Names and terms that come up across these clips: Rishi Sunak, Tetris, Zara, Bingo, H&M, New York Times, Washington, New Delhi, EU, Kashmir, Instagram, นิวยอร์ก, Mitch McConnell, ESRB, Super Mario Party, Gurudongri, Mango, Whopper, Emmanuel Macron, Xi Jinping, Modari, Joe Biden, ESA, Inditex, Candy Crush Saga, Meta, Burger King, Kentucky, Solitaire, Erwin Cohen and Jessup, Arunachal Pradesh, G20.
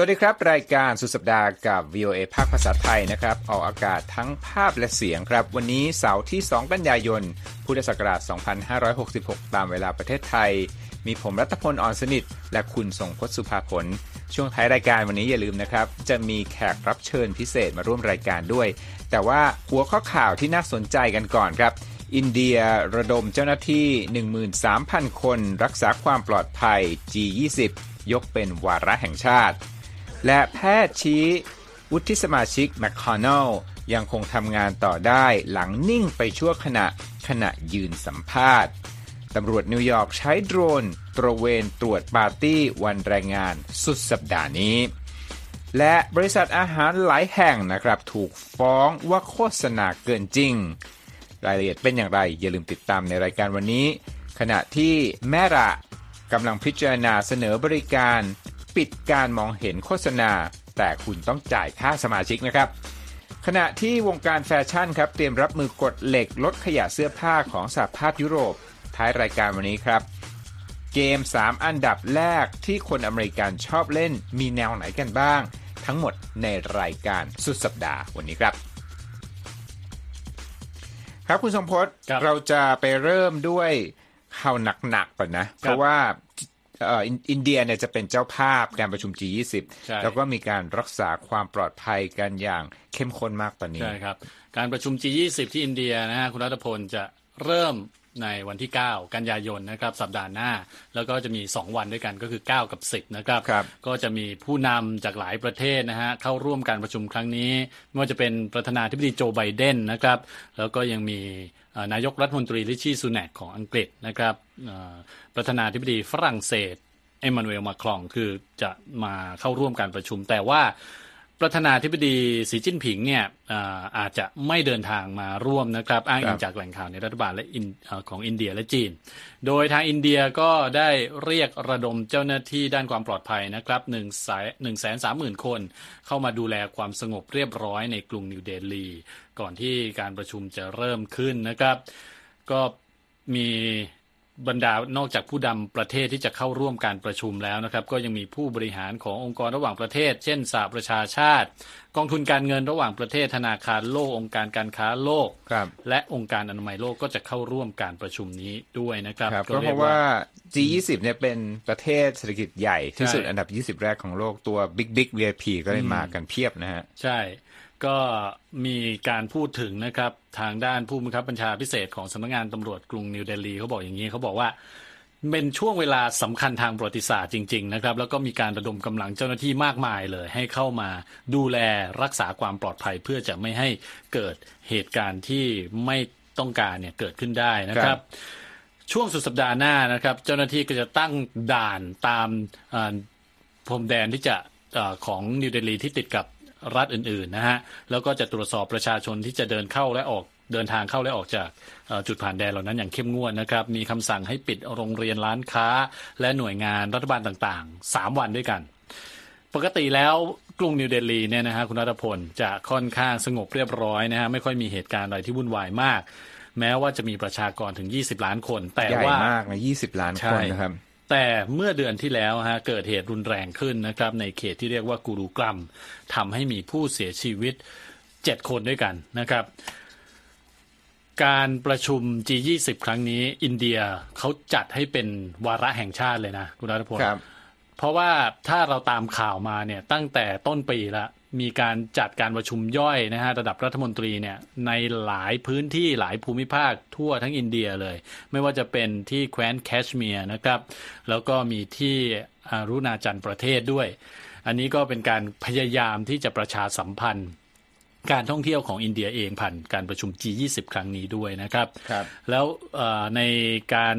สวัสดีครับรายการสุดสัปดาห์กับ VOA ภาคภาษาไทยนะครับออกอากาศทั้งภาพและเสียงครับวันนี้เสาร์ที่2กันยายนพุทธศักราช2566ตามเวลาประเทศไทยมีผมรัตพลอ่อนสนิทและคุณทรงพจน์สุภาผลช่วงท้ายรายการวันนี้อย่าลืมนะครับจะมีแขกรับเชิญพิเศษมาร่วมรายการด้วยแต่ว่าหัวข้อข่าวที่น่าสนใจกันก่อนครับอินเดียระดมเจ้าหน้าที่ 13,000 คนรักษาความปลอดภัย G20 ยกเป็นวาระแห่งชาติและแพทย์ชี้วุฒิสมาชิกแมคคอนเนลยังคงทำงานต่อได้หลังนิ่งไปชั่วขณะยืนสัมภาษณ์ตำรวจนิวยอร์กใช้โดรนตระเวนตรวจปาร์ตี้วันแรงงานสุดสัปดาห์นี้และบริษัทอาหารหลายแห่งนะครับถูกฟ้องว่าโฆษณาเกินจริงรายละเอียดเป็นอย่างไรอย่าลืมติดตามในรายการวันนี้ขณะที่แมระกำลังพิจารณาเสนอบริการปิดการมองเห็นโฆษณาแต่คุณต้องจ่ายค่าสมาชิกนะครับขณะที่วงการแฟชั่นครับเตรียมรับมือกฎเหล็กลดขยะเสื้อผ้าของสหภาพยุโรปท้ายรายการวันนี้ครับเกม3อันดับแรกที่คนอเมริกันชอบเล่นมีแนวไหนกันบ้างทั้งหมดในรายการสุดสัปดาห์วันนี้ครับครับคุณทรงพจน์เราจะไปเริ่มด้วยข่าวหนักๆก่อนนะเพราะว่าอินเดียเนี่ยจะเป็นเจ้าภาพการประชุม G20 แล้วก็มีการรักษาความปลอดภัยกันอย่างเข้มข้นมากตอนนี้ใช่ครับการประชุม G20 ที่อินเดียนะฮะคุณรัตพลจะเริ่มในวันที่9กันยายนนะครับสัปดาห์หน้าแล้วก็จะมี2วันด้วยกันก็คือ9กับ10นะครับก็จะมีผู้นำจากหลายประเทศนะฮะเข้าร่วมการประชุมครั้งนี้ไม่ว่าจะเป็นประธานาธิบดีโจไบเดนนะครับแล้วก็ยังมีนายกรัฐมนตรีริชี่ซูนัคของอังกฤษนะครับประธานาธิบดีฝรั่งเศสเอมมานูเอลมาครองคือจะมาเข้าร่วมการประชุมแต่ว่าประธานาธิบดีสีจิ้นผิงเนี่ยอาจจะไม่เดินทางมาร่วมนะครับอ้างอิงจากแหล่งข่าวในรัฐบาลและของอินเดียและจีนโดยทางอินเดียก็ได้เรียกระดมเจ้าหน้าที่ด้านความปลอดภัยนะครับ130,000 คนเข้ามาดูแลความสงบเรียบร้อยในกรุงนิวเดลีก่อนที่การประชุมจะเริ่มขึ้นนะครับก็มีบรรดานอกจากผู้นำประเทศที่จะเข้าร่วมการประชุมแล้วนะครับก็ยังมีผู้บริหารขององค์กรระหว่างประเทศเช่นสหประชาชาติกองทุนการเงินระหว่างประเทศธนาคารโลกองค์การการค้าโลกและองค์การอนามัยโลกก็จะเข้าร่วมการประชุมนี้ด้วยนะครับก็เพราะว่า G20 เนี่ยเป็นประเทศเศรษฐกิจใหญ่ที่สุดอันดับ20แรกของโลกตัวบิ๊ก VIP ก็ได้มากันเพียบนะฮะใช่ก็มีการพูดถึงนะครับทางด้านผู้บังคับบัญชาพิเศษของสำนักงานตำรวจกรุงนิวเดลีเขาบอกอย่างนี้เขาบอกว่าเป็นช่วงเวลาสำคัญทางประวัติศาสตร์จริงๆนะครับแล้วก็มีการระดมกำลังเจ้าหน้าที่มากมายเลยให้เข้ามาดูแลรักษาความปลอดภัยเพื่อจะไม่ให้เกิดเหตุการณ์ที่ไม่ต้องการเนี่ยเกิดขึ้นได้นะครับช่วงสุดสัปดาห์หน้านะครับเจ้าหน้าที่ก็จะตั้งด่านตามพรมแดนที่จะของนิวเดลีที่ติดกับรัฐอื่นๆนะฮะแล้วก็จะตรวจสอบประชาชนที่จะเดินทางเข้าและออกจากจุดผ่านแดนเหล่านั้นอย่างเข้มงวดนะครับมีคำสั่งให้ปิดโรงเรียนร้านค้าและหน่วยงานรัฐบาลต่างๆ3วันด้วยกันปกติแล้วกรุงนิวเดลีเนี่ยนะฮะคุณณัฐพลจะค่อนข้างสงบเรียบร้อยนะฮะไม่ค่อยมีเหตุการณ์อะไรที่วุ่นวายมากแม้ว่าจะมีประชากรถึง20ล้านคนแต่ว่าใหญ่มากนะ20ล้านคนนะครับแต่เมื่อเดือนที่แล้วฮะเกิดเหตุรุนแรงขึ้นนะครับในเขตที่เรียกว่ากูรูกรัมทำให้มีผู้เสียชีวิต7คนด้วยกันนะครับการประชุม G20 ครั้งนี้อินเดียเขาจัดให้เป็นวาระแห่งชาติเลยนะคุณณัฐพลเพราะว่าถ้าเราตามข่าวมาเนี่ยตั้งแต่ต้นปีละมีการจัดการประชุมย่อยนะฮะระดับรัฐมนตรีเนี่ยในหลายพื้นที่หลายภูมิภาคทั่วทั้งอินเดียเลยไม่ว่าจะเป็นที่แคว้นแคชเมียร์นะครับแล้วก็มีที่อารุณาจัลประเทศด้วยอันนี้ก็เป็นการพยายามที่จะประชาสัมพันธ์การท่องเที่ยวของอินเดียเองผ่านการประชุม G20 ครั้งนี้ด้วยนะครับแล้วในการ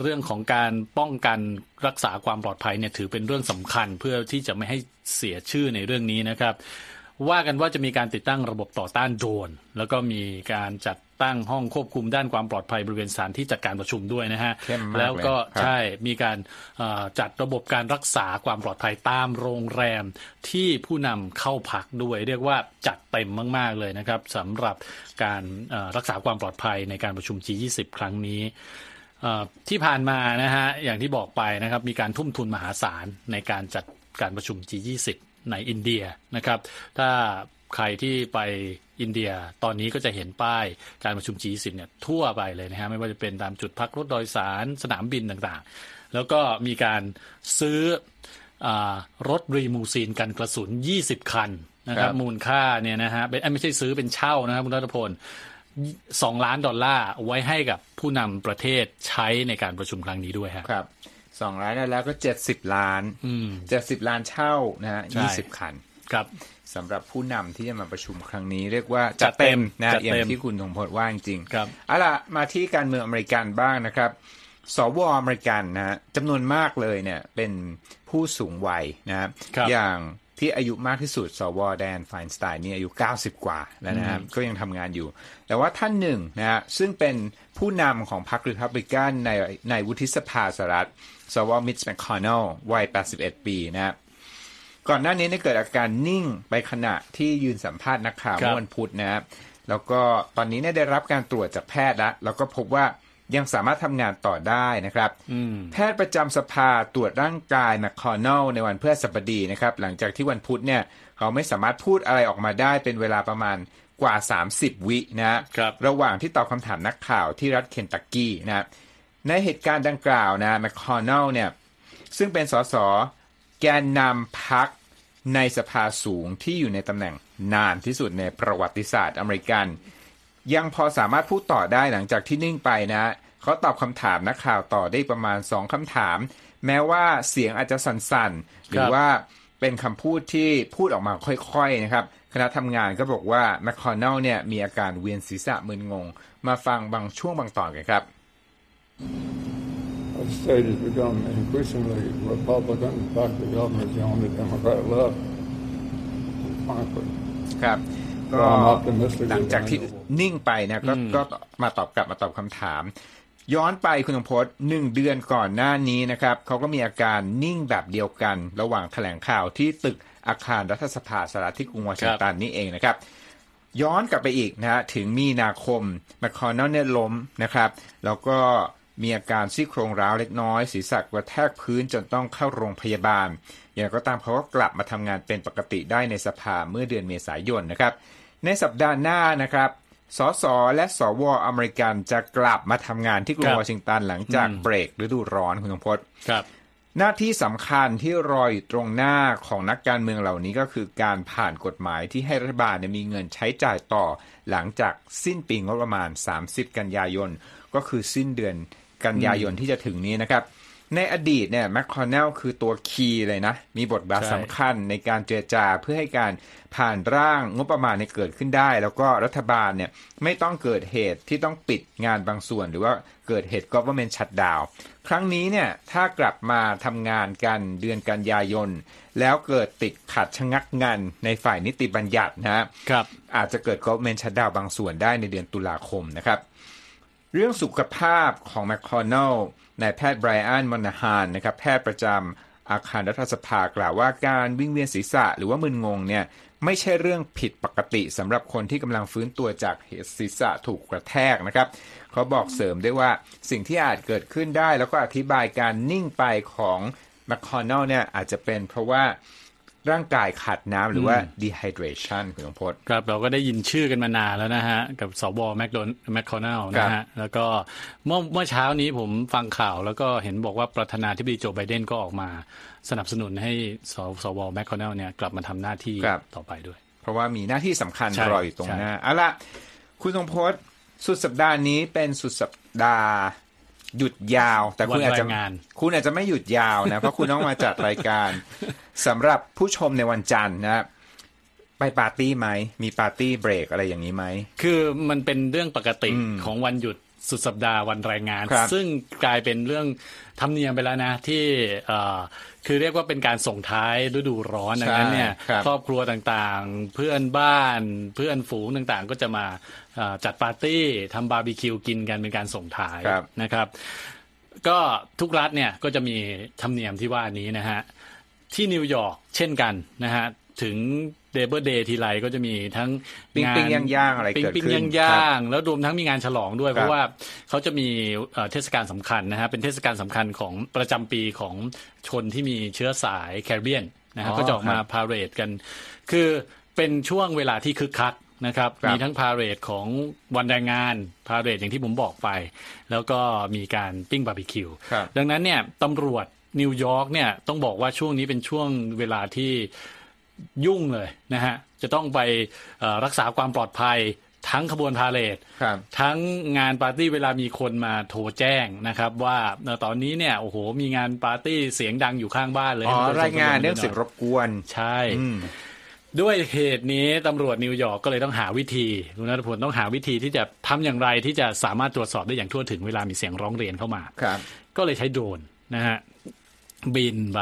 เรื่องของการป้องกันรักษาความปลอดภัยเนี่ยถือเป็นเรื่องสำคัญเพื่อที่จะไม่ให้เสียชื่อในเรื่องนี้นะครับว่ากันว่าจะมีการติดตั้งระบบต่อต้านโดรนแล้วก็มีการจัดตั้งห้องควบคุมด้านความปลอดภัยบริเวณสถานที่จัดการประชุมด้วยนะฮะแล้วก็ใช่มีการจัดระบบการรักษาความปลอดภัยตามโรงแรมที่ผู้นำเข้าพักด้วยเรียกว่าจัดเต็มมากๆเลยนะครับสำหรับการรักษาความปลอดภัยในการประชุม G20 ครั้งนี้ที่ผ่านมานะฮะอย่างที่บอกไปนะครับมีการทุ่มทุนมหาศาลในการจัด การประชุม G20 ในอินเดียนะครับถ้าใครที่ไปอินเดียตอนนี้ก็จะเห็นป้ายการประชุม G20 เนี่ยทั่วไปเลยนะฮะไม่ว่าจะเป็นตามจุดพักรถโดยสารสนามบินต่างๆแล้วก็มีการซื้อรถรีมูซีนกันกระสุน20คันนะครับมูลค่าเนี่ยนะฮะไม่ใช่ซื้อเป็นเช่านะครับคุณรัตพล$2 ล้านไว้ให้กับผู้นำประเทศใช้ในการประชุมครั้งนี้ด้วยครับ$2 ล้านก็$70 ล้าน$70 ล้านเช่านะฮะ20คันครับสำหรับผู้นำที่จะมาประชุมครั้งนี้เรียกว่าจัดเต็มนะอย่างที่คุณธงพลว่าจริงๆครับเอาล่ะมาที่การเมืองอเมริกันบ้างนะครับสว.อเมริกันนะฮะจำนวนมากเลยเนี่ยเป็นผู้สูงวัยนะครับอย่างที่อายุมากที่สุดสว.แดนไฟน์สไตน์นี่อายุ90กว่าแล้วนะครับก็ยังทำงานอยู่แต่ว่าท่านหนึ่งนะฮะซึ่งเป็นผู้นำของพรรครีพับลิกันในวุฒิสภาสหรัฐสว.มิตช์ แมคคอนเนลวัย81ปีนะครับก่อนหน้านี้ได้เกิดอาการนิ่งไปขณะที่ยืนสัมภาษณ์นักข่าวเมื่อวันพุธนะครับแล้วก็ตอนนี้ได้รับการตรวจจากแพทย์แล้วก็พบว่ายังสามารถทำงานต่อได้นะครับแพทย์ประจำสภาตรวจร่างกายแมคคอนเนลในวันพฤหัสบดีนะครับหลังจากที่วันพุธเนี่ยเขาไม่สามารถพูดอะไรออกมาได้เป็นเวลาประมาณกว่า30วินะครับระหว่างที่ตอบคำถามนักข่าวที่รัฐเคนตักกี้นะในเหตุการณ์ดังกล่าวนะแมคคอนเนลเนี่ยซึ่งเป็นสสแกนนำพรรคในสภาสูงที่อยู่ในตำแหน่งนานที่สุดในประวัติศาสตร์อเมริกันยังพอสามารถพูดต่อได้หลังจากที่นิ่งไปนะเขาตอบคำถามนักข่าวต่อได้ประมาณ2คำถามแม้ว่าเสียงอาจจะสั่นๆหรือว่าเป็นคำพูดที่พูดออกมาค่อยๆนะครับคณะทำงานก็บอกว่าแมคคอนเนลเนี่ยมีอาการเวียนศีรษะมึนงงมาฟังบางช่วงบางตอนกันครับThe state has become increasingly Republican. In fact, the governor is the only Democrat left. Frankly, I'm optimistic. หลังจากที่นิ่งไปนะก็มาตอบกลับมาตอบคำถามย้อนไปคุณธงพจน์1เดือนก่อนหน้านี้นะครับเขาก็มีอาการนิ่งแบบเดียวกันระหว่างแถลงข่าวที่ตึกอาคารรัฐสภาสหรัฐที่กรุงวอชิงตันนี่เองนะครับย้อนกลับไปอีกนะถึงมีนาคมแมคคอนเนลเนี่ยล้มนะครับแล้วก็มีอาการซี่โครงร้าวเล็กน้อยศีรษะกระแทกพื้นจนต้องเข้าโรงพยาบาลอย่างไรก็ตามเขาก็กลับมาทำงานเป็นปกติได้ในสภาเมื่อเดือนเมษายนนะครับในสัปดาห์หน้านะครับสสและสวอเมริกันจะกลับมาทำงานที่กรุงวอชิงตันหลังจากเบรกฤดูร้อนคุณธงพจน์หน้าที่สำคัญที่รออยู่ตรงหน้าของนักการเมืองเหล่านี้ก็คือการผ่านกฎหมายที่ให้รัฐบาลมีเงินใช้จ่ายต่อหลังจากสิ้นปีงบประมาณ30กันยายนก็คือสิ้นเดือนกันยายนที่จะถึงนี้นะครับในอดีตเนี่ยแมคคอนเนลคือตัวคีย์เลยนะมีบทบาทสำคัญในการเจรจาเพื่อให้การผ่านร่างงบประมาณในเกิดขึ้นได้แล้วก็รัฐบาลเนี่ยไม่ต้องเกิดเหตุที่ต้องปิดงานบางส่วนหรือว่าเกิดเหตุ government shutdown ครั้งนี้เนี่ยถ้ากลับมาทำงานกันเดือนกันยายนแล้วเกิดติดขัดชะงักงันในฝ่ายนิติบัญญัตินะครับอาจจะเกิด government shutdown บางส่วนได้ในเดือนตุลาคมนะครับเรื่องสุขภาพของแมคคอนเนลนายแพทย์ไบรอันมอนาฮานนะครับแพทย์ประจำอาคารรัฐสภากล่าวว่าการวิงเวียนศีรษะหรือว่ามึนงงเนี่ยไม่ใช่เรื่องผิดปกติสำหรับคนที่กำลังฟื้นตัวจากเหตุศีรษะถูกกระแทกนะครับเขาบอกเสริมด้วยว่าสิ่งที่อาจเกิดขึ้นได้แล้วก็อธิบายการนิ่งไปของแมคคอนเนลเนี่ยอาจจะเป็นเพราะว่าร่างกายขาดน้ำหรือว่า dehydration คุณธงพจน์ครับเราก็ได้ยินชื่อกันมานานแล้วนะฮะกับสว.แมคคอนเนลนะฮะแล้วก็เมื่อเช้านี้ผมฟังข่าวแล้วก็เห็นบอกว่าประธานาธิบดีโจไบเดนก็ออกมาสนับสนุนให้สว.แมคคอนเนลเนี่ยกลับมาทำหน้าที่ต่อไปด้วยเพราะว่ามีหน้าที่สำคัญรออยู่ตรงหน้าเอาละคุณธงพจน์สุดสัปดาห์นี้เป็นสุดสัปดาห์หยุดยาวแต่คุณอาจจะไม่หยุดยาวนะเพราะคุณต้องมาจัดรายการสำหรับผู้ชมในวันจันทร์นะไปปาร์ตี้ไหมมีปาร์ตี้เบรกอะไรอย่างนี้ไหมคือมันเป็นเรื่องปกติของวันหยุดสุดสัปดาห์วันแรงงานซึ่งกลายเป็นเรื่องธรรมเนียมไปแล้วนะที่คือเรียกว่าเป็นการส่งท้ายฤดูร้อนดังนั้นเนี่ยครอบครัวต่างๆเพื่อนบ้านเพื่อนฝูงต่างๆก็จะมาจัดปาร์ตี้ทำบาร์บีคิวกินกันเป็นการส่งท้ายนะครับก็ทุกรัฐเนี่ยก็จะมีธรรมเนียมที่ว่านี้นะฮะที่นิวยอร์กเช่นกันนะฮะถึงเดเบอร์เดย์ทีไรก็จะมีทั้งงานปิ้งย่างอะไรเกิดขึ้นแล้วรวมทั้งมีงานฉลองด้วยเพราะว่าเขาจะมีเทศกาลสำคัญนะฮะเป็นเทศกาลสำคัญของประจำปีของชนที่มีเชื้อสายแคริบเบียน นะครับก็จะออกมาพาเหรดกันคือเป็นช่วงเวลาที่คึกคักนะครับมีทั้งพาเหรดของวันแรงงานพาเหรดอย่างที่ผมบอกไปแล้วก็มีการปิ้งบาร์บีคิวดังนั้นเนี่ยตำรวจนิวยอร์กเนี่ยต้องบอกว่าช่วงนี้เป็นช่วงเวลาที่ยุ่งเลยนะฮะจะต้องไปรักษาความปลอดภัยทั้งขบวนพาเหรดทั้งงานปาร์ตี้เวลามีคนมาโทรแจ้งนะครับว่าตอนนี้เนี่ยโอ้โหมีงานปาร์ตี้เสียงดังอยู่ข้างบ้านเลยรายงานเรื่องเสียงรบกวนใช่ด้วยเหตุนี้ตำรวจนิวยอร์กก็เลยต้องหาวิธีคุณณัฐพลต้องหาวิธีที่จะทำอย่างไรที่จะสามารถตรวจสอบได้อย่างทั่วถึงเวลามีเสียงร้องเรียนเข้ามาก็เลยใช้โดรนนะฮะบินไป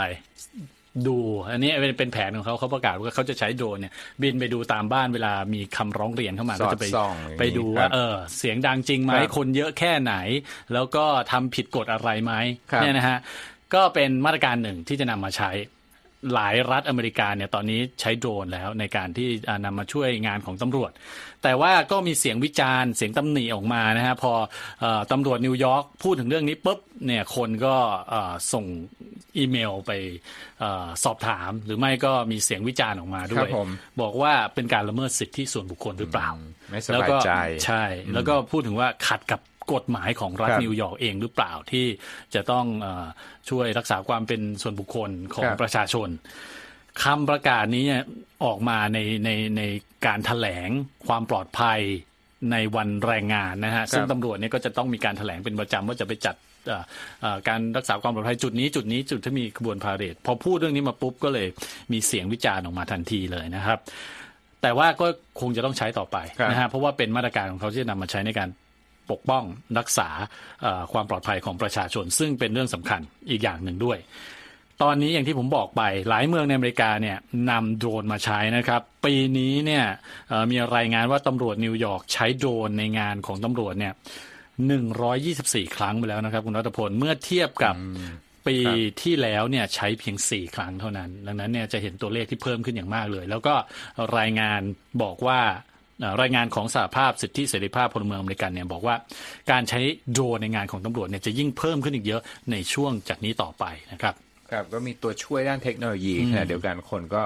ดูอันนี้เป็นแผนของเขาเขาประกาศว่าเขาจะใช้โดรนเนี่ยบินไปดูตามบ้านเวลามีคำร้องเรียนเข้ามาก็จะไปดูว่าเสียงดังจริงไหมคนเยอะแค่ไหนแล้วก็ทำผิดกฎอะไรไหมเนี่ยนะฮะก็เป็นมาตรการหนึ่งที่จะนำมาใช้หลายรัฐอเมริกาเนี่ยตอนนี้ใช้โดรนแล้วในการที่นำมาช่วยงานของตำรวจแต่ว่าก็มีเสียงวิจารณ์เสียงตำหนิออกมานะฮะพอตำรวจนิวยอร์กพูดถึงเรื่องนี้ปุ๊บเนี่ยคนก็ส่งอีเมลไปสอบถามหรือไม่ก็มีเสียงวิจารณ์ออกมาด้วยบอกว่าเป็นการละเมิดสิทธิส่วนบุคคลหรือเปล่าไม่สบายใจใช่แล้วก็พูดถึงว่าขัดกับกฎหมายของรัฐนิวยอร์กเองหรือเปล่าที่จะต้องช่วยรักษาความเป็นส่วนบุคคลของประชาชนคำประกาศนี้ออกมาในการแถลงความปลอดภัยในวันแรงงานนะฮะซึ่งตำรวจเนี่ยก็จะต้องมีการแถลงเป็นประจำว่าจะไปจัดการรักษาความปลอดภัยจุดนี้จุดนี้จุดที่มีขบวนพาเหรดพอพูดเรื่องนี้มาปุ๊บก็เลยมีเสียงวิจารณ์ออกมาทันทีเลยนะครับแต่ว่าก็คงจะต้องใช้ต่อไปนะฮะเพราะว่าเป็นมาตรการของเขาที่จะนำมาใช้ในการปกป้องรักษาความปลอดภัยของประชาชนซึ่งเป็นเรื่องสำคัญอีกอย่างหนึ่งด้วยตอนนี้อย่างที่ผมบอกไปหลายเมืองในอเมริกาเนี่ยนำโดรนมาใช้นะครับปีนี้เนี่ยมีรายงานว่าตำรวจนิวยอร์กใช้โดรนในงานของตำรวจเนี่ย124 ครั้งไปแล้วนะครับคุณรัตพลเมื่อเทียบกับปีที่แล้วเนี่ยใช้เพียง4 ครั้งเท่านั้นดังนั้นเนี่ยจะเห็นตัวเลขที่เพิ่มขึ้นอย่างมากเลยแล้วก็รายงานบอกว่ารายงานของสหภาพสิทธิเสรีภาพพลเมืองอเมริกันเนี่ยบอกว่าการใช้โดรนในงานของตำรวจเนี่ยจะยิ่งเพิ่มขึ้นอีกเยอะในช่วงจากนี้ต่อไปนะครับครับก็มีตัวช่วยด้านเทคโนโลยีขณะเดียวกันคนก็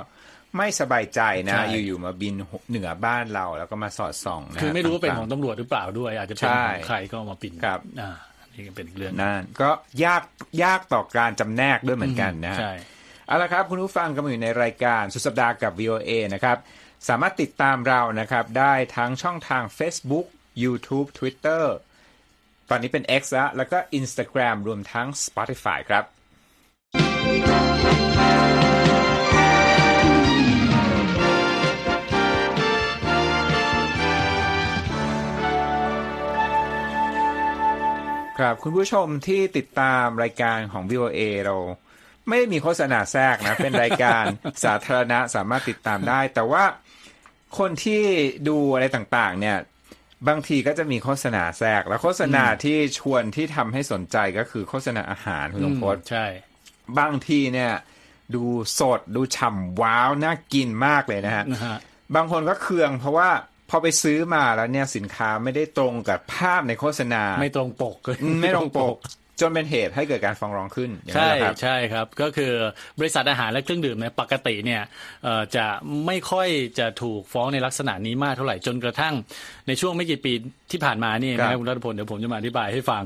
ไม่สบายใจนะอยู่ๆมาบินเหนือบ้านเราแล้วก็มาสอดส่องนะคือไม่รู้ว่าเป็นของตำรวจหรือเปล่าด้วยอาจจะเป็นของใครก็มาปิดครับนี่ก็เป็นเรื่องนั่นก็ยากต่อการจำแนกด้วยเหมือนกันนะใช่เอาละครับคุณผู้ฟังก็มาอยู่ในรายการสุดสัปดาห์กับ VOA นะครับสามารถติดตามเรานะครับได้ทั้งช่องทาง Facebook YouTube Twitter ตอนนี้เป็น X แล้วก็ Instagram รวมทั้ง Spotify ครับครับคุณผู้ชมที่ติดตามรายการของ VOA เราไม่ได้มีโฆษณาแทรกนะ เป็นรายการสาธารณะสามารถติดตามได้แต่ว่าคนที่ดูอะไรต่างๆเนี่ยบางทีก็จะมีโฆษณาแทรกแล้วโฆษณาที่ชวนที่ทำให้สนใจก็คือโฆษณาอาหารคุณลุงพจน์ใช่บางทีเนี่ยดูสดดูฉ่ำว้าวน่ากินมากเลยนะฮะบางคนก็เคืองเพราะว่าพอไปซื้อมาแล้วเนี่ยสินค้าไม่ได้ตรงกับภาพในโฆษณาไม่ตรงปกไม่ตรงปกจนเป็นเหตุให้เกิดการฟ้องร้องขึ้นใช่ใช่ครับก็คือบริษัทอาหารและเครื่องดื่มเนี่ยปกติเนี่ยจะไม่ค่อยจะถูกฟ้องในลักษณะนี้มากเท่าไหร่จนกระทั่งในช่วงไม่กี่ปีที่ผ่านมานี่นะครับคุณรัตพลเดี๋ยวผมจะมาอธิบายให้ฟัง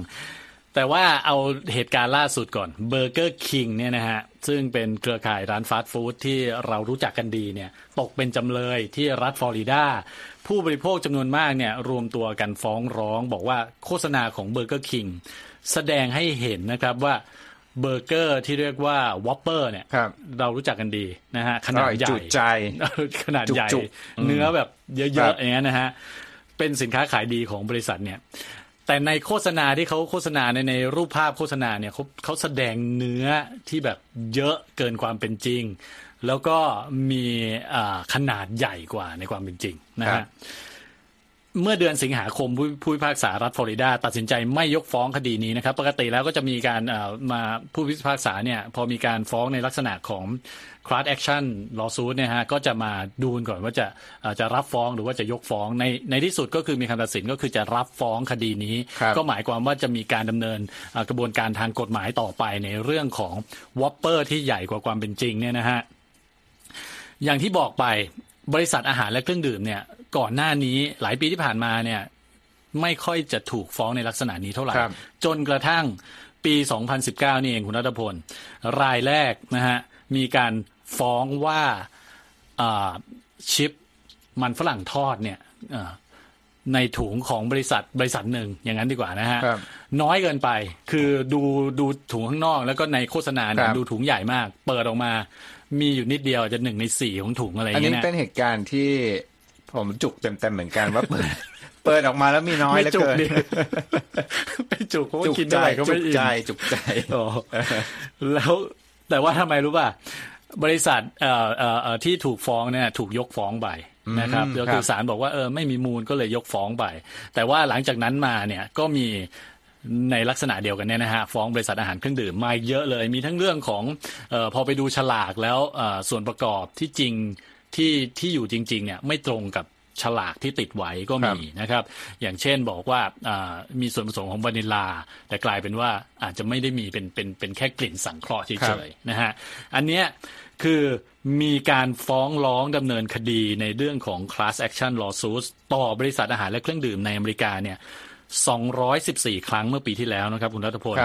แต่ว่าเอาเหตุการณ์ล่าสุดก่อนเบอร์เกอร์คิงเนี่ยนะฮะซึ่งเป็นเครือข่ายร้านฟาสต์ฟู้ดที่เรารู้จักกันดีเนี่ยตกเป็นจำเลยที่รัฐฟลอริดาผู้บริโภคจำนวนมากเนี่ยรวมตัวกันฟ้องร้องบอกว่าโฆษณาของเบอร์เกอร์คิงแสดงให้เห็นนะครับว่าเบอร์เกอร์ที่เรียกว่าวอปเปอร์เนี่ยเรารู้จักกันดีนะฮะขนาดใหญ่จุใจขนาดใหญ่เนื้อแบบเยอะๆอย่างเงี้ยนะฮะเป็นสินค้าขายดีของบริษัทเนี่ยแต่ในโฆษณาที่เขาโฆษณาในรูปภาพโฆษณาเนี่ยเขาแสดงเนื้อที่แบบเยอะเกินความเป็นจริงแล้วก็มีขนาดใหญ่กว่าในความเป็นจริงนะฮะเมื่อเดือนสิงหาคมผู้พิพากษารัฐฟลอริดาตัดสินใจไม่ยกฟ้องคดีนี้นะครับปกติแล้วก็จะมีการมาผู้พิพากษาเนี่ยพอมีการฟ้องในลักษณะของ class action lawsuit เนี่ยฮะก็จะมาดูก่อนว่าจะรับฟ้องหรือว่าจะยกฟ้องในที่สุดก็คือมีคำตัดสินก็คือจะรับฟ้องคดีนี้ก็หมายความว่าจะมีการดำเนินกระบวนการทางกฎหมายต่อไปในเรื่องของ Whopper ที่ใหญ่กว่าความเป็นจริงเนี่ยนะฮะ อย่างที่บอกไปบริษัทอาหารและเครื่องดื่มเนี่ยก่อนหน้านี้หลายปีที่ผ่านมาเนี่ยไม่ค่อยจะถูกฟ้องในลักษณะนี้เท่าไหร่จนกระทั่งปี2019นี่เองคุณณัฐพลรายแรกนะฮะมีการฟ้องว่าชิปมันฝรั่งทอดเนี่ยในถุงของบริษัทหนึ่งอย่างนั้นดีกว่านะฮะน้อยเกินไปคือดูถุงข้างนอกแล้วก็ในโฆษณาดูถุงใหญ่มากเปิดออกมามีอยู่นิดเดียวจะ1ใน4ของถุงอะไรอย่างเงี้ยอันนี้เป็นเหตุการณ์ที่ผมจุกเต็มๆเหมือนกันว่าเปิดออกมาแล้วมีน้อยเหลือเกินไม่จุกเพราะว่ากินอะไรก็ไม่อิ่มจุกใจอ๋อแล้วแต่ว่าทำไมรู้ป่ะบริษัทที่ถูกฟ้องเนี่ยถูกยกฟ้องไปนะครับก็คือศาลบอกว่าไม่มีมูลก็เลยยกฟ้องไปแต่ว่าหลังจากนั้นมาเนี่ยก็มีในลักษณะเดียวกันเนี่ยนะฮะฟ้องบริษัทอาหารเครื่องดื่มมาเยอะเลยมีทั้งเรื่องของพอไปดูฉลากแล้วส่วนประกอบที่จริงที่อยู่จริงๆเนี่ยไม่ตรงกับฉลากที่ติดไว้ก็มีนะครับอย่างเช่นบอกว่ามีส่วนผสมของวานิลลาแต่กลายเป็นว่าอาจจะไม่ได้มีเป็นแค่กลิ่นสังเคราะห์เฉยๆนะฮะอันเนี้ยคือมีการฟ้องร้องดำเนินคดีในเรื่องของ class action lawsuits ต่อบริษัทอาหารและเครื่องดื่มในอเมริกาเนี่ย214 ครั้งเมื่อปีที่แล้วนะครับคุณรัฐพล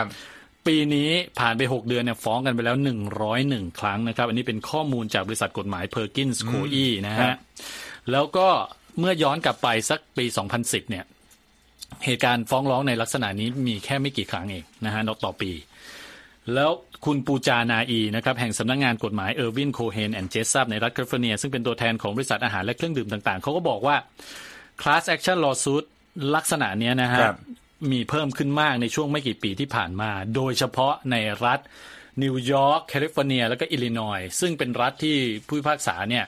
ปีนี้ผ่านไป6เดือนเนี่ยฟ้องกันไปแล้ว101 ครั้งนะครับอันนี้เป็นข้อมูลจากบริษัทกฎหมาย Perkins Coie นะฮะแล้วก็เมื่อย้อนกลับไปสักปี2010เนี่ยเหตุการณ์ฟ้องร้องในลักษณะนี้มีแค่ไม่กี่ครั้งเองนะฮะต่อปีแล้วคุณปูจานาอีนะครับแห่งสำนักงานกฎหมายเออร์วินโคเฮนแอนด์เจสซับในรัฐแคลิฟอร์เนียซึ่งเป็นตัวแทนของบริษัทอาหารและเครื่องดื่มต่างๆเขาก็บอกว่า class action lawsuit ลักษณะนี้นะฮะมีเพิ่มขึ้นมากในช่วงไม่กี่ปีที่ผ่านมาโดยเฉพาะในรัฐนิวยอร์กแคลิฟอร์เนียแล้วก็อิลลินอยส์ซึ่งเป็นรัฐที่ผู้พิพากษาเนี่ย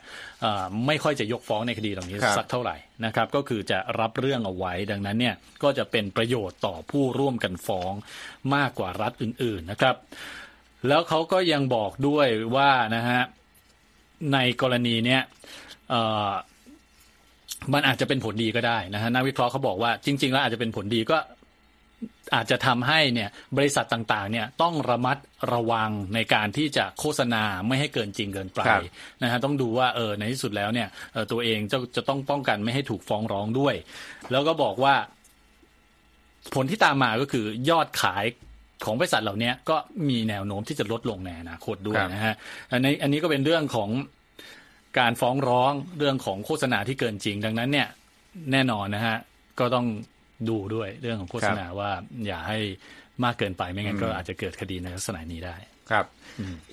ไม่ค่อยจะยกฟ้องในคดีเหล่านี้สักเท่าไหร่นะครับก็คือจะรับเรื่องเอาไว้ดังนั้นเนี่ยก็จะเป็นประโยชน์ต่อผู้ร่วมกันฟ้องมากกว่ารัฐอื่นๆนะครับแล้วเขาก็ยังบอกด้วยว่านะฮะในกรณีเนี้ยมันอาจจะเป็นผลดีก็ได้นะฮะนักวิเคราะห์เขาบอกว่าจริงๆแล้วอาจจะเป็นผลดีก็อาจจะทำให้เนี่ยบริษัทต่างๆเนี่ยต้องระมัดระวังในการที่จะโฆษณาไม่ให้เกินจริงเกินไปนะฮะต้องดูว่าในที่สุดแล้วเนี่ยตัวเองจะต้องป้องกันไม่ให้ถูกฟ้องร้องด้วยแล้วก็บอกว่าผลที่ตามมาก็คือยอดขายของบริษัทเหล่านี้ก็มีแนวโน้มที่จะลดลงในอนาคตด้วยนะฮะอันนี้ก็เป็นเรื่องของการฟ้องร้องเรื่องของโฆษณาที่เกินจริงดังนั้นเนี่ยแน่นอนนะฮะก็ต้องดูด้วยเรื่องของโฆษณาว่าอย่าให้มากเกินไปไม่งั้นก็อาจจะเกิดคดีในลักษณะนี้ได้ครับ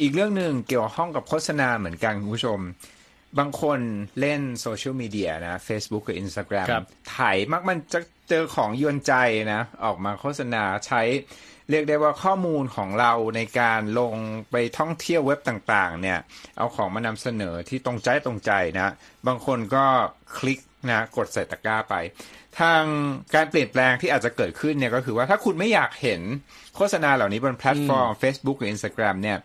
อีกเรื่องนึงเกี่ยวข้องกับโฆษณาเหมือนกันคุณผู้ชมบางคนเล่นโซเชียลมีเดียนะ Facebook กับ Instagram ถ่ายมันจะเจอของยวนใจนะออกมาโฆษณาใช้เรียกได้ว่าข้อมูลของเราในการลงไปท่องเที่ยวเว็บต่างๆเนี่ยเอาของมานำเสนอที่ตรงใจนะบางคนก็คลิกนะกดใส่ตะกร้าไปทางการเปลี่ยนแปลงที่อาจจะเกิดขึ้นเนี่ยก็คือว่าถ้าคุณไม่อยากเห็นโฆษณาเหล่านี้บนแพลตฟอร์ม Facebook หรือ Instagram เนี่ย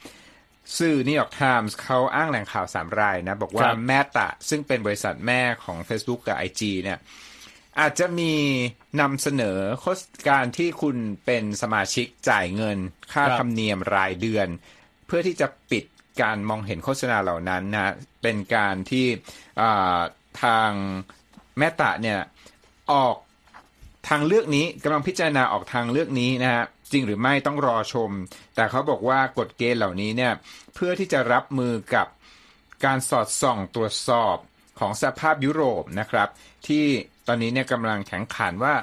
สื่อ New York Times เขาอ้างแหล่งข่าว3รายนะบอกว่าแมตาซึ่งเป็นบริษัทแม่ของ Facebook กับ IG เนี่ยอาจจะมีนำเสนอโฆษณาการที่คุณเป็นสมาชิกจ่ายเงินค่าธรรมเนียมรายเดือนเพื่อที่จะปิดการมองเห็นโฆษณาเหล่านั้นนะเป็นการที่ทางแมตาเนี่ยออกทางเลือกนี้กำลังพิจารณาออกทางเลือกนี้นะฮะจริงหรือไม่ต้องรอชมแต่เขาบอกว่ากฎเกณฑ์เหล่านี้เนี่ยเพื่อที่จะรับมือกับการสอดส่องตรวจสอบของสภาพยุโรปนะครับที่ตอนนี้เนี่ยกำลังแข่งขันว่า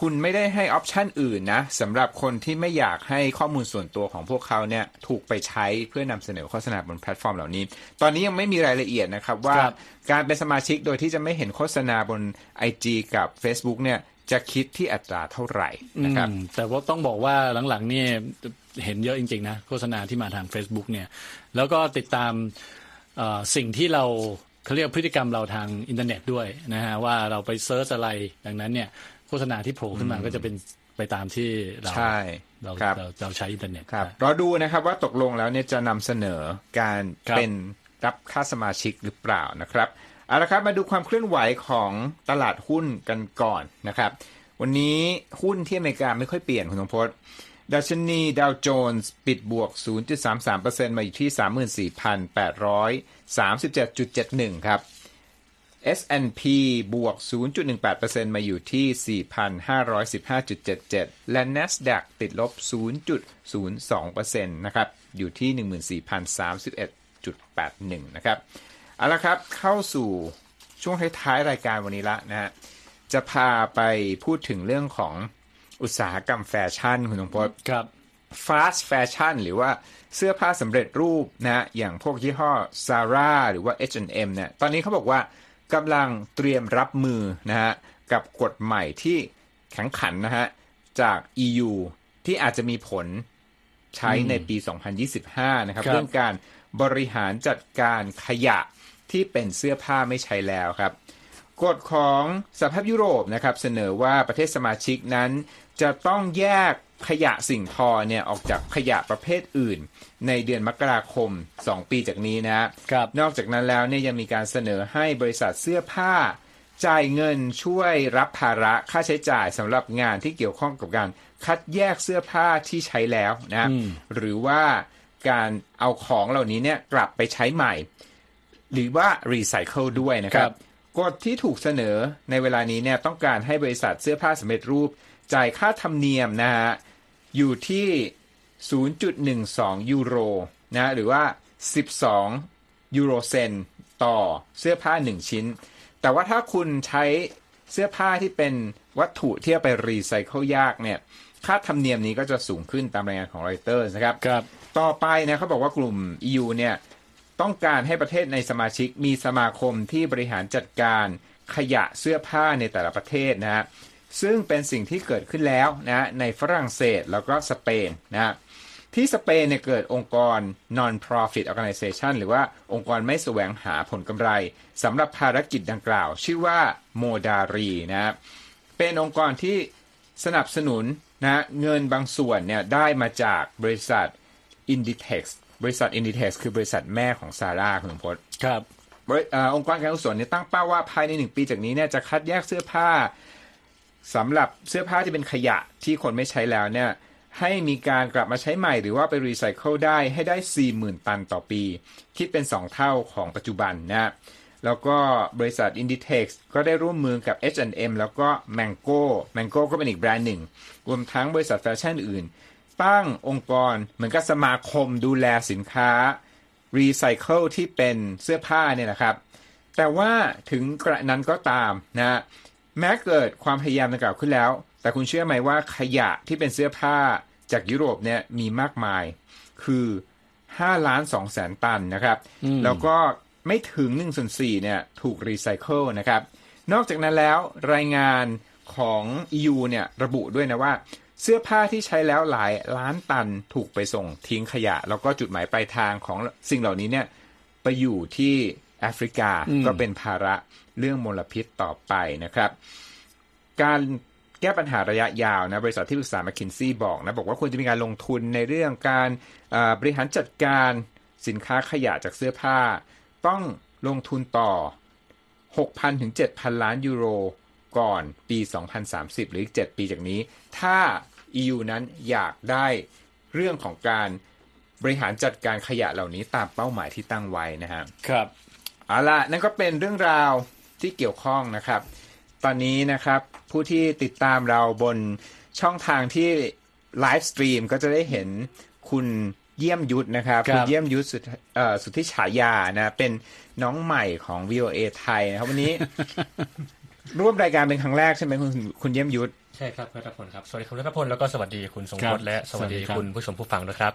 คุณไม่ได้ให้ออปชันอื่นนะสำหรับคนที่ไม่อยากให้ข้อมูลส่วนตัวของพวกเขาเนี่ยถูกไปใช้เพื่อนำเสนอโฆษณาบนแพลตฟอร์มเหล่านี้ตอนนี้ยังไม่มีรายละเอียดนะครับว่าการเป็นสมาชิกโดยที่จะไม่เห็นโฆษณาบน IG กับ Facebook เนี่ยจะคิดที่อัตราเท่าไหร่นะครับแต่ว่าต้องบอกว่าหลังๆนี่เห็นเยอะจริงๆนะโฆษณาที่มาทาง Facebook เนี่ยแล้วก็ติดตามสิ่งที่เราเขาเรียกพฤติกรรมเราทางอินเทอร์เน็ตด้วยนะฮะว่าเราไปเซิร์ชอะไรดังนั้นเนี่ยโฆษณาที่โผล่ขึ้นมาก็จะเป็นไปตามที่เราใช้อินเทอร์เน็ตครับเราดูนะครับว่าตกลงแล้วเนี่ยจะนำเสนอการเป็นรับค่าสมาชิกหรือเปล่านะครับเอาละครับมาดูความเคลื่อนไหวของตลาดหุ้นกันก่อนนะครับวันนี้หุ้นที่อเมริกาไม่ค่อยเปลี่ยนคุณสมพศ ดัชนีดาวโจนส์ปิดบวก 0.33% มาอยู่ที่ 34,837.71 ครับ S&P บวก 0.18% มาอยู่ที่ 4,515.77 และ Nasdaq ติดลบ 0.02% นะครับอยู่ที่ 14,031.81 นะครับเอาละครับเข้าสู่ช่วงท้ายๆรายการวันนี้ละนะฮะจะพาไปพูดถึงเรื่องของอุตสาหกรรมแฟชั่นคุณทรงพจน์ครับฟาสต์แฟชั่นหรือว่าเสื้อผ้าสำเร็จรูปนะอย่างพวกยี่ห้อ Zara หรือว่า H&M เนี่ยตอนนี้เขาบอกว่ากำลังเตรียมรับมือนะฮะกับกฎใหม่ที่แข็งขันนะฮะจาก EU ที่อาจจะมีผลใช้ในปี 2025 นะครับเรื่องการบริหารจัดการขยะที่เป็นเสื้อผ้าไม่ใช้แล้วครับกฎของสหภาพยุโรปนะครับเสนอว่าประเทศสมาชิกนั้นจะต้องแยกขยะสิ่งทอเนี่ยออกจากขยะประเภทอื่นในเดือนมกราคม2ปีจากนี้นะครับนอกจากนั้นแล้วเนี่ยยังมีการเสนอให้บริษัทเสื้อผ้าจ่ายเงินช่วยรับภาระค่าใช้จ่ายสำหรับงานที่เกี่ยวข้องกับการคัดแยกเสื้อผ้าที่ใช้แล้วนะหรือว่าการเอาของเหล่านี้เนี่ยกลับไปใช้ใหม่หรือว่ารีไซเคิลด้วยนะครับกฎที่ถูกเสนอในเวลานี้เนี่ยต้องการให้บริษัทเสื้อผ้าสำเร็จรูปจ่ายค่าธรรมเนียมนะฮะอยู่ที่ 0.12 ยูโรนะหรือว่า12ยูโรเซนต์ต่อเสื้อผ้า1ชิ้นแต่ว่าถ้าคุณใช้เสื้อผ้าที่เป็นวัตถุที่เอาไปรีไซเคิลยากเนี่ยค่าธรรมเนียมนี้ก็จะสูงขึ้นตามรายงานของรอยเตอร์นะครับต่อไปนะเขาบอกว่ากลุ่ม EU เนี่ยต้องการให้ประเทศในสมาชิกมีสมาคมที่บริหารจัดการขยะเสื้อผ้าในแต่ละประเทศนะฮะซึ่งเป็นสิ่งที่เกิดขึ้นแล้วนะในฝรั่งเศสแล้วก็สเปนนะที่สเปนเนี่ยเกิดองค์กร non-profit organization หรือว่าองค์กรไม่แสวงหาผลกำไรสำหรับภารกิจดังกล่าวชื่อว่า Modari นะเป็นองค์กรที่สนับสนุนนะเงินบางส่วนเนี่ยได้มาจากบริษัท Inditexคือบริษัทแม่ของ Zara คุณสมพจน์ครับองค์กรการกุศลเนี่ยตั้งเป้าว่าภายใน1ปีจากนี้เนี่ยจะคัดแยกเสื้อผ้าสำหรับเสื้อผ้าที่เป็นขยะที่คนไม่ใช้แล้วเนี่ยให้มีการกลับมาใช้ใหม่หรือว่าไปรีไซเคิลได้ให้ได้ 40,000 ตันต่อปีคิดเป็น2เท่าของปัจจุบันนะแล้วก็บริษัท Inditex ก็ได้ร่วมมือกับ H&M แล้วก็ Mango ก็เป็นอีกแบรนด์หนึ่งรวมทั้งบริษัทแฟชั่นอื่นตั้งองค์กรเหมือนกับสมาคมดูแลสินค้ารีไซเคิลที่เป็นเสื้อผ้าเนี่ยนะครับแต่ว่าถึงกระนั้นก็ตามนะแม้เกิดความพยายามดังกล่าวขึ้นแล้วแต่คุณเชื่อไหมว่าขยะที่เป็นเสื้อผ้าจากยุโรปเนี่ยมีมากมายคือ 5,200,000 ตันนะครับแล้วก็ไม่ถึง 1/4 เนี่ยถูกรีไซเคิลนะครับนอกจากนั้นแล้วรายงานของ EU เนี่ยระบุด้วยนะว่าเสื้อผ้าที่ใช้แล้วหลายล้านตันถูกไปส่งทิ้งขยะแล้วก็จุดหมายปลายทางของสิ่งเหล่านี้เนี่ยไปอยู่ที่แอฟริกาก็เป็นภาระเรื่องมลพิษต่อไปนะครับการแก้ปัญหาระยะยาวนะบริษัทที่ปรึกษา McKinsey บอกนะบอกว่าควรจะมีการลงทุนในเรื่องการบริหารจัดการสินค้าขยะจากเสื้อผ้าต้องลงทุนต่อ 6,000 ถึง 7,000 ล้านยูโรก่อนปี 2030 หรืออีก 7 ปีจากนี้ถ้า EU นั้นอยากได้เรื่องของการบริหารจัดการขยะเหล่านี้ตามเป้าหมายที่ตั้งไว้นะครับครับเอาล่ะนั่นก็เป็นเรื่องราวที่เกี่ยวข้องนะครับตอนนี้นะครับผู้ที่ติดตามเราบนช่องทางที่ไลฟ์สตรีมก็จะได้เห็นคุณเยี่ยมยุทธนะครับคุณเยี่ยมยุทธสุทธิฉายานะเป็นน้องใหม่ของ VOA ไทยนะครับวันนี้ ร่วมรายการเป็นครั้งแรกใช่ไหมคุณเยี่ยมยุทธใช่ครับรัตพลครับสวัสดีคุณรัตพลแล้วก็สวัสดีคุณสมพจน์และสวัสดีคุณผู้ชมผู้ฟังด้วยครับ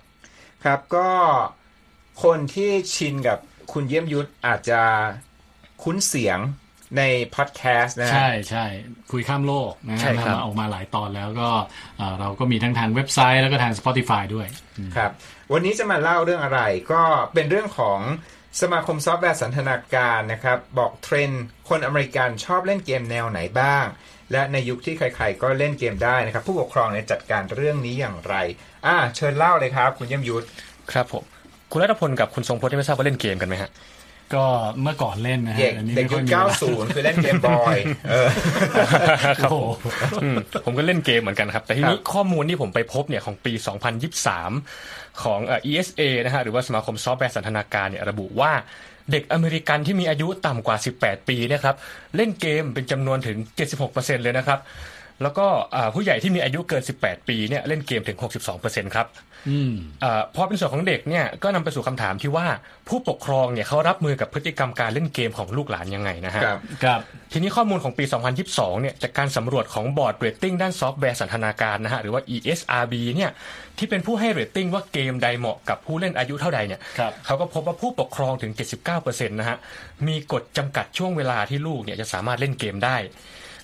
ครับก็คนที่ชินกับคุณเยี่ยมยุทธอาจจะคุ้นเสียงในพอดแคสต์นะใช่ใช่คุยข้ามโลกนะมาออกมาหลายตอนแล้วก็เราก็มีทั้งทางเว็บไซต์แล้วก็ทาง Spotify ด้วยครับวันนี้จะมาเล่าเรื่องอะไรก็เป็นเรื่องของสมาคมซอฟต์แวร์สันทนาการนะครับบอกเทรนด์คนอเมริกันชอบเล่นเกมแนวไหนบ้างและในยุคที่ใครๆก็เล่นเกมได้นะครับผู้ปกครองเนี่ยจัดการเรื่องนี้อย่างไรเชิญเล่าเลยครับคุณเยี่ยมยุทธครับผมคุณรัตพลกับคุณทรงพจน์ไม่ทราบว่าเล่นเกมกันไหมฮะ ก็เมื่อก่อนเล่นนะฮะเด็กยุค90คือเล่นเกมบอยครับผมก็เล่นเกมเหมือนกันครับแต่ทีนี้ข้อมูลที่ผมไปพบเนี่ยของปี2023ของESA นะฮะหรือว่าสมาคมซอฟต์แวร์สันทนาการเนี่ยระบุว่าเด็กอเมริกันที่มีอายุต่ำกว่า18ปีนะครับเล่นเกมเป็นจำนวนถึง 76% เลยนะครับแล้วก็ผู้ใหญ่ที่มีอายุเกิน18ปีเนี่ยเล่นเกมถึง 62% ครับพอเป็นส่วนของเด็กเนี่ยก็นำไปสู่คำถามที่ว่าผู้ปกครองเนี่ยเขารับมือกับพฤติกรรมการเล่นเกมของลูกหลานยังไงนะฮะครับทีนี้ข้อมูลของปี2022เนี่ยจากการสำรวจของบอร์ดเรตติ้งด้านซอฟต์แวร์สันทนาการนะฮะหรือว่า ESRB เนี่ยที่เป็นผู้ให้เรตติ้งว่าเกมใดเหมาะกับผู้เล่นอายุเท่าใดเนี่ยเขาก็พบว่าผู้ปกครองถึง 79% นะฮะมีกฎจำกัดช่วงเวลาที่ลูกเนี่ยจะสามารถเล่นเกมได้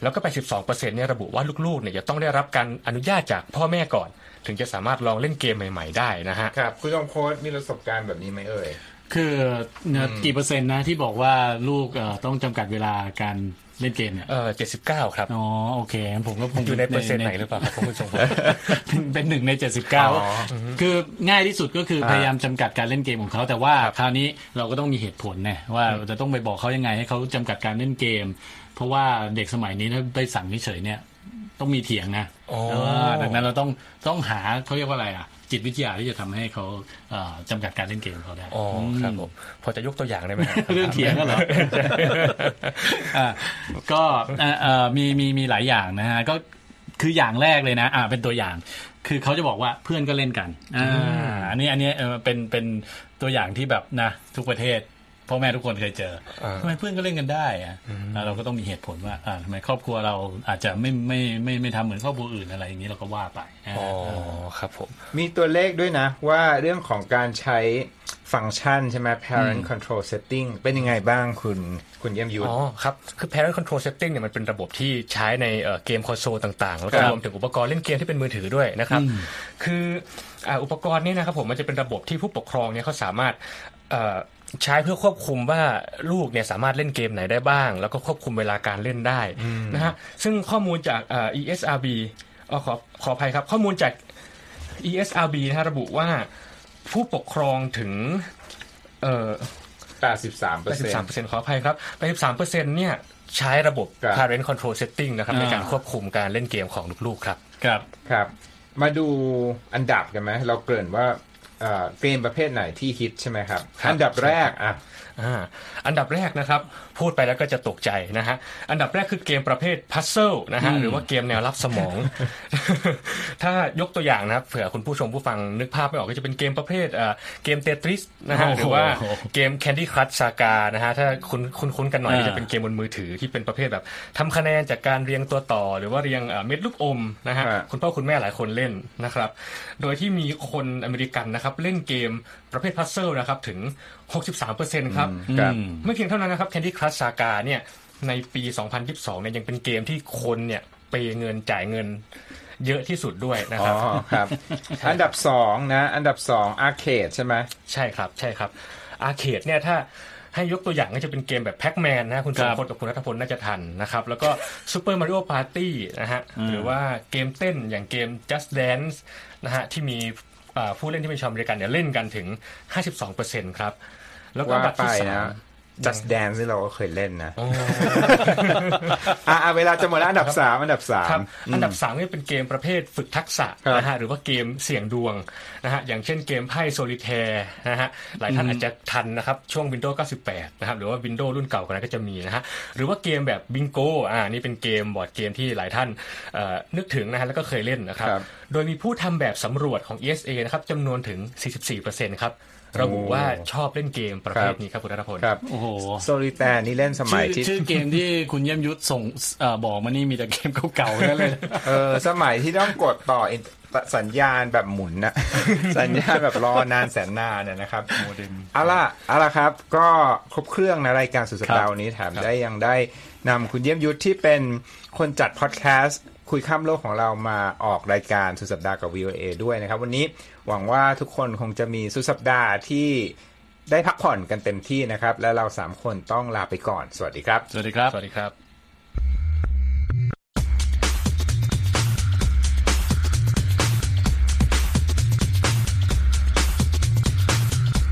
แล้วก็ 82% เนี่ยระบุว่าลูกๆเนี่ยจะต้องได้รับการอนุญาตจากพ่อแม่ก่อนถึงจะสามารถลองเล่นเกมใหม่ๆได้นะฮะครับคุณจอมโค้ดมีประสบการณ์แบบนี้ไหมเอ่ยคือกี่เปอร์เซ็นต์นะที่บอกว่าลูกต้องจำกัดเวลาการเล่นเกมเนี่ย79ครับอ๋อโอเคผมก็คงอยู่ในเปอร์เซ็นต์ไหนหรือเปล่าครับคุณผู้ชมเป็น1ใน79คือง่ายที่สุดก็คือพยายามจำกัดการเล่นเกมของเขาแต่ว่าคราวนี้เราก็ต้องมีเหตุผลนะว่าจะต้องไปบอกเขายังไงให้เขาจำกัดการเล่นเกมเพราะว่าเด็กสมัยนี้ถ้าไปสั่งเฉยๆเนี่ยต้องมีเถียงนะดังนั้นเราต้องหาเขาเรียกว่าอะไรอ่ะจิตวิทยาที่จะทำให้เขาจำกัดการเล่นเกมเขาได้อ๋อครับผมพอจะยกตัวอย่างได้ไหมเรื่องเถียงก็เหรอก็มีหลายอย่างนะฮะก็คืออย่างแรกเลยนะเป็นตัวอย่างคือเขาจะบอกว่าเพื่อนก็เล่นกันอันนี้เป็นตัวอย่างที่แบบนะทุกประเทศพ่อแม่ทุกคนเคยเจอทำไมเพื่อนก็เล่นกันได้เราก็ต้องมีเหตุผลว่าทำไมครอบครัวเราอาจจะไม่ทำเหมือนครอบครัวอื่นอะไรอย่างนี้เราก็ว่าไปอ๋อครับผมมีตัวเลขด้วยนะว่าเรื่องของการใช้ฟังก์ชันใช่ไหม parent control setting เป็นยังไงบ้างคุณเยี่ยมยุทธอ๋อครับคือ parent control setting เนี่ยมันเป็นระบบที่ใช้ในเกมคอนโซลต่างๆแล้วก็รวมถึงอุปกรณ์เล่นเกมที่เป็นมือถือด้วยนะครับคืออุปกรณ์นี่นะครับผมมันจะเป็นระบบที่ผู้ปกครองเนี่ยเขาสามารถใช้เพื่อควบคุมว่าลูกเนี่ยสามารถเล่นเกมไหนได้บ้างแล้วก็ควบคุมเวลาการเล่นได้นะฮะซึ่งข้อมูลจาก ESRB ขออภัยครับข้อมูลจาก ESRB นะฮะระบุว่าผู้ปกครองถึง83% ขออภัยครับ 83% เนี่ยใช้ระบบ Parent Control Setting นะครับในการควบคุมการเล่นเกมของลูกๆครับครับครับมาดูอันดับกันมั้ยเราเกริ่นว่าเกมประเภทไหนที่ฮิตใช่ไหมครับอันดับแรกอันดับแรกนะครับพูดไปแล้วก็จะตกใจนะฮะอันดับแรกคือเกมประเภทพัซเซิลนะฮะหรือว่าเกมแนวลับสมอง ถ้ายกตัวอย่างนะครับเผื่อคุณผู้ชมผู้ฟังนึกภาพไม่ออกก็จะเป็นเกมประเภทเกม Tetris นะฮะหรือว่าเกม Candy Crush Saga นะฮะถ้าคุ้นๆกันหน่อยจะเป็นเกมบนมือถือที่เป็นประเภทแบบทำคะแนนจากการเรียงตัวต่อหรือว่าเรียงเม็ดลูกอมนะฮะคุณพ่อคุณแม่หลายคนเล่นนะครับโดยที่มีคนอเมริกันนะครับเล่นเกมประเภทพัซเซิลนะครับถึง 63% ครับไม่เพียงเท่านั้นนะครับ Candy Crush Saga เนี่ยในปี2022เนี่ยยังเป็นเกมที่คนเนี่ยเปย์เงินจ่ายเงินเยอะที่สุดด้วยนะครับอ๋อครับอันดับ2นะอันดับ2 Arcade ใช่มั้ยใช่ครับใช่ครับ Arcade เนี่ยถ้าให้ยกตัวอย่างก็จะเป็นเกมแบบแพ็กแมนนะคุณสมพลกับคุณรัฐพลน่าจะทันนะครับแล้วก็ Super Mario Party นะฮะหรือว่าเกมเต้นอย่างเกม Just Dance นะฮะที่มีผู้เล่นที่เป็นชาวอเมริกันเนี่ยเล่นกันถึง 52% ครับแล้วก็อันดับที่3Just Dance ที่เราก็เคยเล่นนะเวลาจะหมดแล้วอันดับ3อันดับ3ครับอันดับ3นี่เป็นเกมประเภทฝึกทักษะนะฮะหรือว่าเกมเสี่ยงดวงนะฮะอย่างเช่นเกมไพ่ Solitaire นะฮะหลายท่านอาจจะทันนะครับช่วง Windows 98นะครับหรือว่า Windows รุ่นเก่ากว่านั้นก็จะมีนะฮะหรือว่าเกมแบบ Bingo นี่เป็นเกมบอร์ดเกมที่หลายท่านนึกถึงนะฮะแล้วก็เคยเล่นนะครับโดยมีผู้ทำแบบสำรวจของ ESA นะครับจำนวนถึง 44% ครับระบุว่าชอบเล่นเกมประเภทนี้ครับคุณรัฐพลครับโอ้โหโซลิแตร์นี่เล่นสมัยที่ชื่อเกมที่คุณเยี่ยมยุทธส่งบอกมานี่มีแต่เกมเก่าๆนั่นเลยสมัยที่ต้องกดต่อสัญญาณแบบหมุนนะสัญญาณแบบรอนานแสนนานเนี่ยนะครับโมเด็มเอาล่ะครับก็ครบเครื่องนะรายการสุดสัปดาห์นี้ถามได้ยังได้นำคุณเยี่ยมยุทธที่เป็นคนจัดพอดแคสต์คุยข้ามโลกของเรามาออกรายการสุดสัปดาห์กับ VOA ด้วยนะครับวันนี้หวังว่าทุกคนคงจะมีสุดสัปดาห์ที่ได้พักผ่อนกันเต็มที่นะครับและเรา3คนต้องลาไปก่อนสวัสดีครับสวัสดีครับสวัสดีครับ